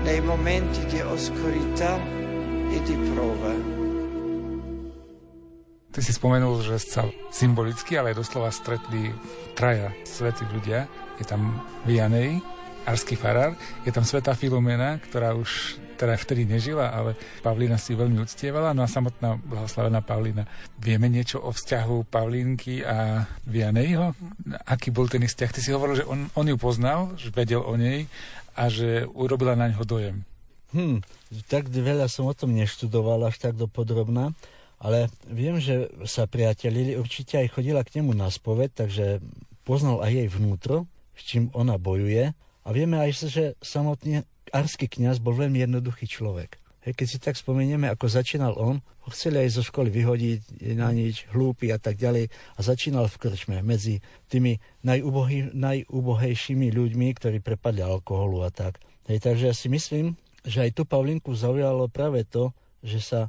nei momenti di oscurità e di prova. Ty si spomenul, že sa symbolicky, ale aj doslova stretli traja svätí ľudia. Je tam Vianney, arský farár, je tam svätá Filomena, ktorá už teda vtedy nežila, ale Pavlína si veľmi uctievala. No a samotná blahoslavená Pavlína. Vieme niečo o vzťahu Pavlínky a Vianneyho? Aký bol ten vzťah? Ty si hovoril, že on ju poznal, že vedel o nej, a že urobila na ňo dojem. Tak veľa som o tom neštudoval až tak dopodrobná, ale viem, že sa priatelili, určite aj chodila k nemu na spoveď, takže poznal aj jej vnútro, s čím ona bojuje. A vieme aj, že samotný arský kňaz bol veľmi jednoduchý človek. Keď si tak spomenieme, ako začínal on, ho chceli aj zo školy vyhodiť na nič, hlúpy a tak ďalej. A začínal v krčme medzi tými najubohejšími ľuďmi, ktorí prepadli alkoholu a tak. Hej, takže ja si myslím, že aj tu Paulinku zaujalo práve to, že sa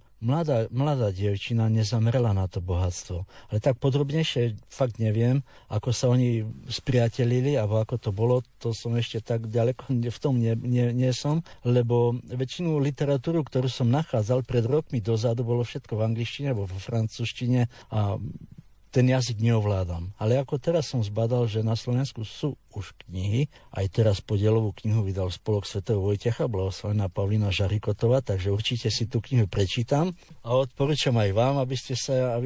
mladá dievčina nezamerala na to bohatstvo. Ale tak podrobnejšie fakt neviem, ako sa oni spriatelili, alebo ako to bolo, to som ešte tak ďaleko v tom nie som, lebo väčšinu literatúru, ktorú som nachádzal pred rokmi dozadu, bolo všetko v angličtine alebo vo francúzštine a ten jazyk neovládam. Ale ako teraz som zbadal, že na Slovensku sú už knihy, aj teraz podielovú knihu vydal Spolok Sv. Vojtecha, blahoslávená Paulína Jarikotová, takže určite si tú knihu prečítam a odporúčam aj vám, aby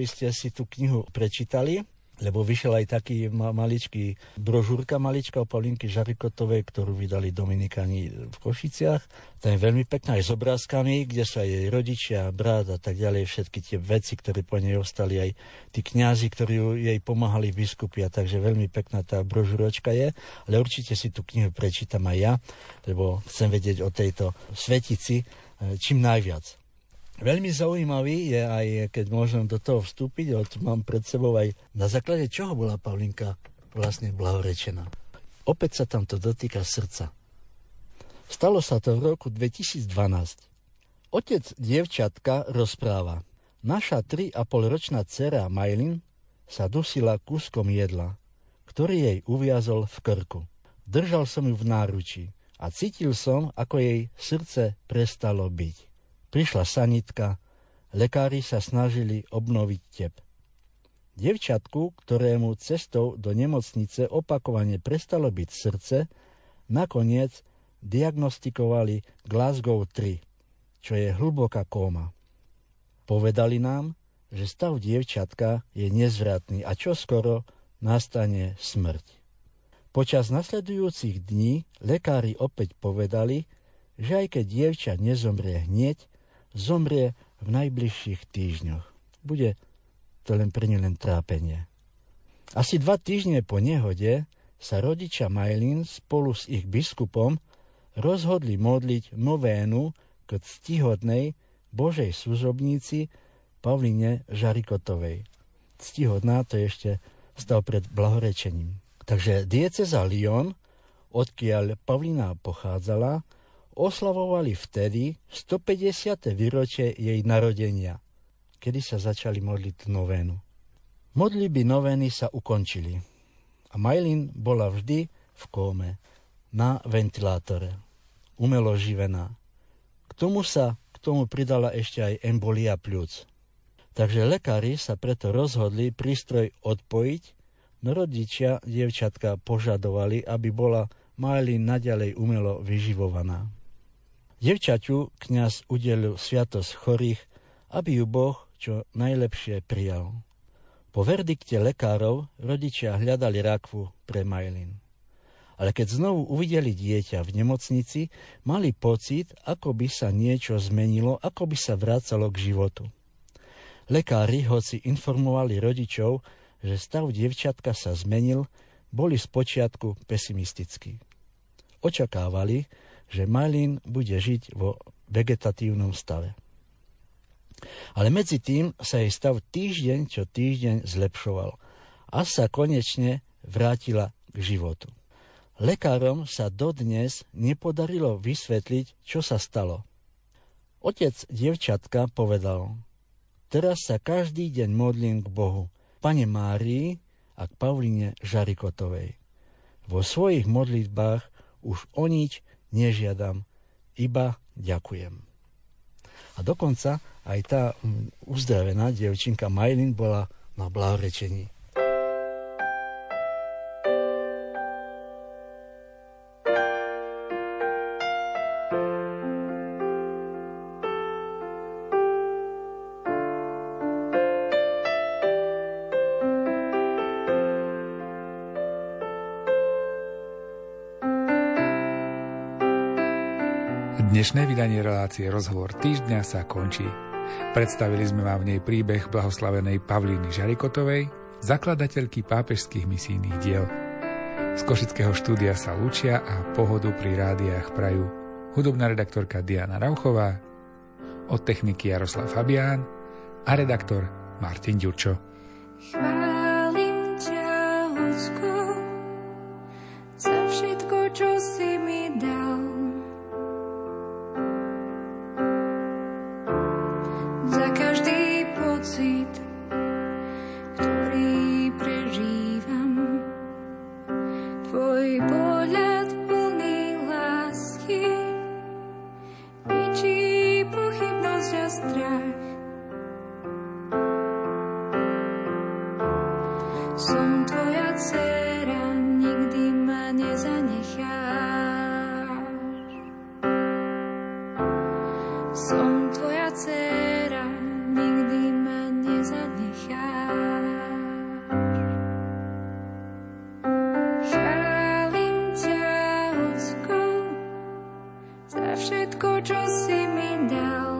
ste si tú knihu prečítali, lebo vyšiel aj taký maličký brožúrka malička o Paulinky Jarikotovej, ktorú vydali Dominikáni v Košiciach. Tá je veľmi pekná aj s obrázkami, kde sú aj jej rodičia, brat a tak ďalej, všetky tie veci, ktoré po nej ostali, aj tí kňazi, ktorí jej pomáhali biskupy, a takže veľmi pekná tá brožúročka je, ale určite si tú knihu prečítam aj ja, lebo chcem vedieť o tejto svetici čím najviac. Veľmi zaujímavý je aj, keď môžem do toho vstúpiť, mám pred sebou aj na základe čoho bola Paulinka vlastne blahorečená. Opäť sa tam to dotýka srdca. Stalo sa to v roku 2012. Otec dievčatka rozpráva. Naša 3,5-ročná dcera Mailin sa dusila kúskom jedla, ktorý jej uviazol v krku. Držal som ju v náručí a cítil som, ako jej srdce prestalo byť. Prišla sanitka, lekári sa snažili obnoviť tep. Dievčatku, ktorému cestou do nemocnice opakovane prestalo byť srdce, nakoniec diagnostikovali Glasgow 3, čo je hlboká kóma. Povedali nám, že stav dievčatka je nezvratný a čoskoro nastane smrť. Počas nasledujúcich dní lekári opäť povedali, že aj keď dievča nezomrie hneď, zomrie v najbližších týždňoch. Bude to len pre ňu len trápenie. Asi 2 týždne po nehode sa rodičia Mailin spolu s ich biskupom rozhodli modliť novénu k ctihodnej Božej služobnici Pauline Jarikotovej. Ctihodná, to je ešte stav pred blahorečením. Takže diecéza Lyon, odkiaľ Paulina pochádzala, oslavovali vtedy 150. výročie jej narodenia, kedy sa začali modliť novénu. Modlitby novény sa ukončili a Mailin bola vždy v kóme, na ventilátore, umelo živená. K tomu pridala ešte aj embolia pľúc. Takže lekári sa preto rozhodli prístroj odpojiť, no rodičia dievčatka požadovali, aby bola Mailin naďalej umelo vyživovaná. Dievčaťu kňaz udelil sviatosť chorých, aby ju Boh čo najlepšie prijal. Po verdikte lekárov rodičia hľadali rakvu pre Mailin. Ale keď znovu uvideli dieťa v nemocnici, mali pocit, ako by sa niečo zmenilo, ako by sa vracalo k životu. Lekári, hoci informovali rodičov, že stav dievčatka sa zmenil, boli spočiatku pesimistickí. Očakávali, že Mailin bude žiť vo vegetatívnom stave. Ale medzi tým sa jej stav týždeň čo týždeň zlepšoval a sa konečne vrátila k životu. Lekárom sa dodnes nepodarilo vysvetliť, čo sa stalo. Otec dievčatka povedal: "Teraz sa každý deň modlím k Bohu, Pane Márii a k Pauline Jarikotovej. Vo svojich modlitbách už o nič nežiadam, iba ďakujem." A dokonca aj tá uzdravená dievčinka Mailin bola na blahorečení. Dnešné vydanie relácie Rozhovor týždňa sa končí. Predstavili sme vám v nej príbeh blahoslavenej Paulíny Jarikotovej, zakladateľky pápežských misijných diel. Z košického štúdia sa lúčia a pohodu pri rádiách prajú hudobná redaktorka Diana Rauchová Od techniky Jaroslav Fabián a redaktor Martin Ďurčo. Chválim ťa, Ocko, za všetko, čo si mi dal. Za každý pocit, ktorý prežívam. Tvoj pohľad plný lásky ničí pochybnosť a strach. Som tvoja dcéra, nikdy ma nezanecháš. Som tvoja dcéra, nikdy ma nezanecháš. Chválim ťa, Ocko, za všetko, čo si mi dal.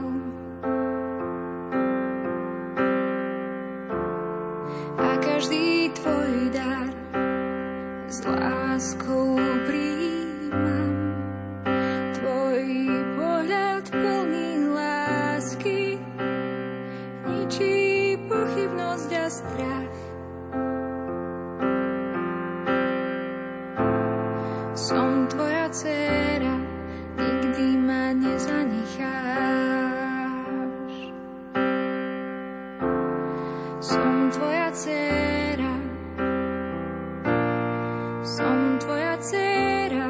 A každý tvoj dar s láskou príjmam. Tvoj pohľad plný lásky ničí pochybnosť a strach. Som tvoja dcéra, nikdy ma nezanecháš. Som tvoja dcéra, som tvoja dcéra,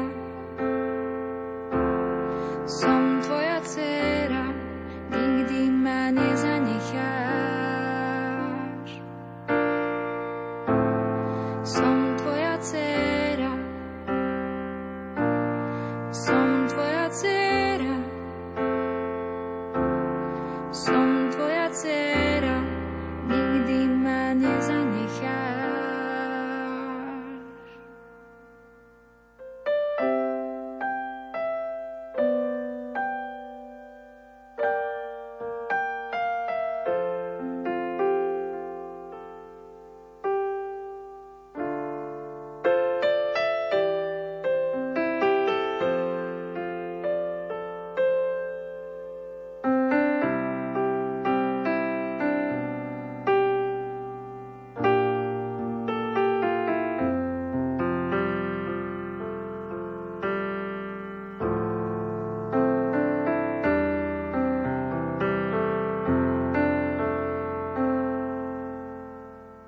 som tvoja dcéra, nikdy ma nezanecháš. Som tvoja dcéra, som tvoja dcéra, som tvoja dcéra, nikdy ma nezanecháš.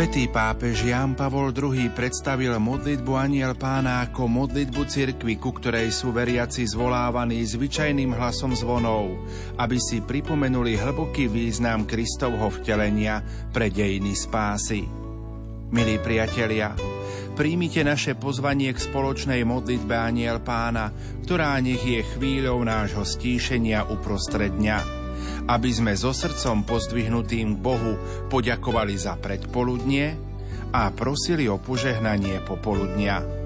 Svätý pápež Ján Pavol II predstavil modlitbu Anjel Pána ako modlitbu cirkvi, ku ktorej sú veriaci zvolávaní zvyčajným hlasom zvonov, aby si pripomenuli hlboký význam Kristovho vtelenia pre dejiny spásy. Milí priatelia, príjmite naše pozvanie k spoločnej modlitbe Anjel Pána, ktorá nech je chvíľou nášho stíšenia uprostred dňa, aby sme so srdcom pozdvihnutým Bohu poďakovali za predpoludnie a prosili o požehnanie popoludnia.